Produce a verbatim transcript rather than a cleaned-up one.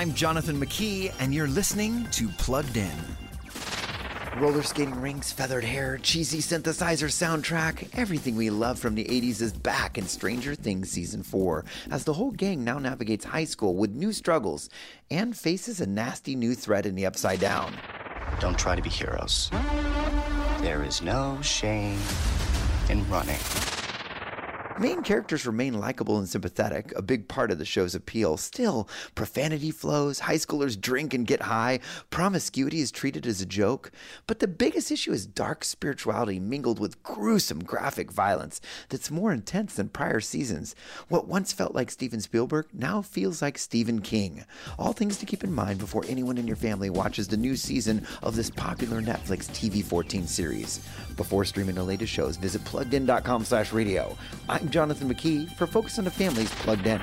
I'm Jonathan McKee, and you're listening to Plugged In. Roller skating rinks, feathered hair, cheesy synthesizer soundtrack, everything we love from the eighties is back in Stranger Things Season four, as the whole gang now navigates high school with new struggles and faces a nasty new threat in the Upside Down. Don't try to be heroes. There is no shame in running. Main characters remain likable and sympathetic, a big part of the show's appeal. Still, profanity flows, high schoolers drink and get high, promiscuity is treated as a joke. But the biggest issue is dark spirituality mingled with gruesome graphic violence that's more intense than prior seasons. What once felt like Steven Spielberg now feels like Stephen King. All things to keep in mind before anyone in your family watches the new season of this popular Netflix T V fourteen series. Before streaming the latest shows, visit plugged in dot com slash radio. I'm Jonathan McKee for Focus on the Family's Plugged In.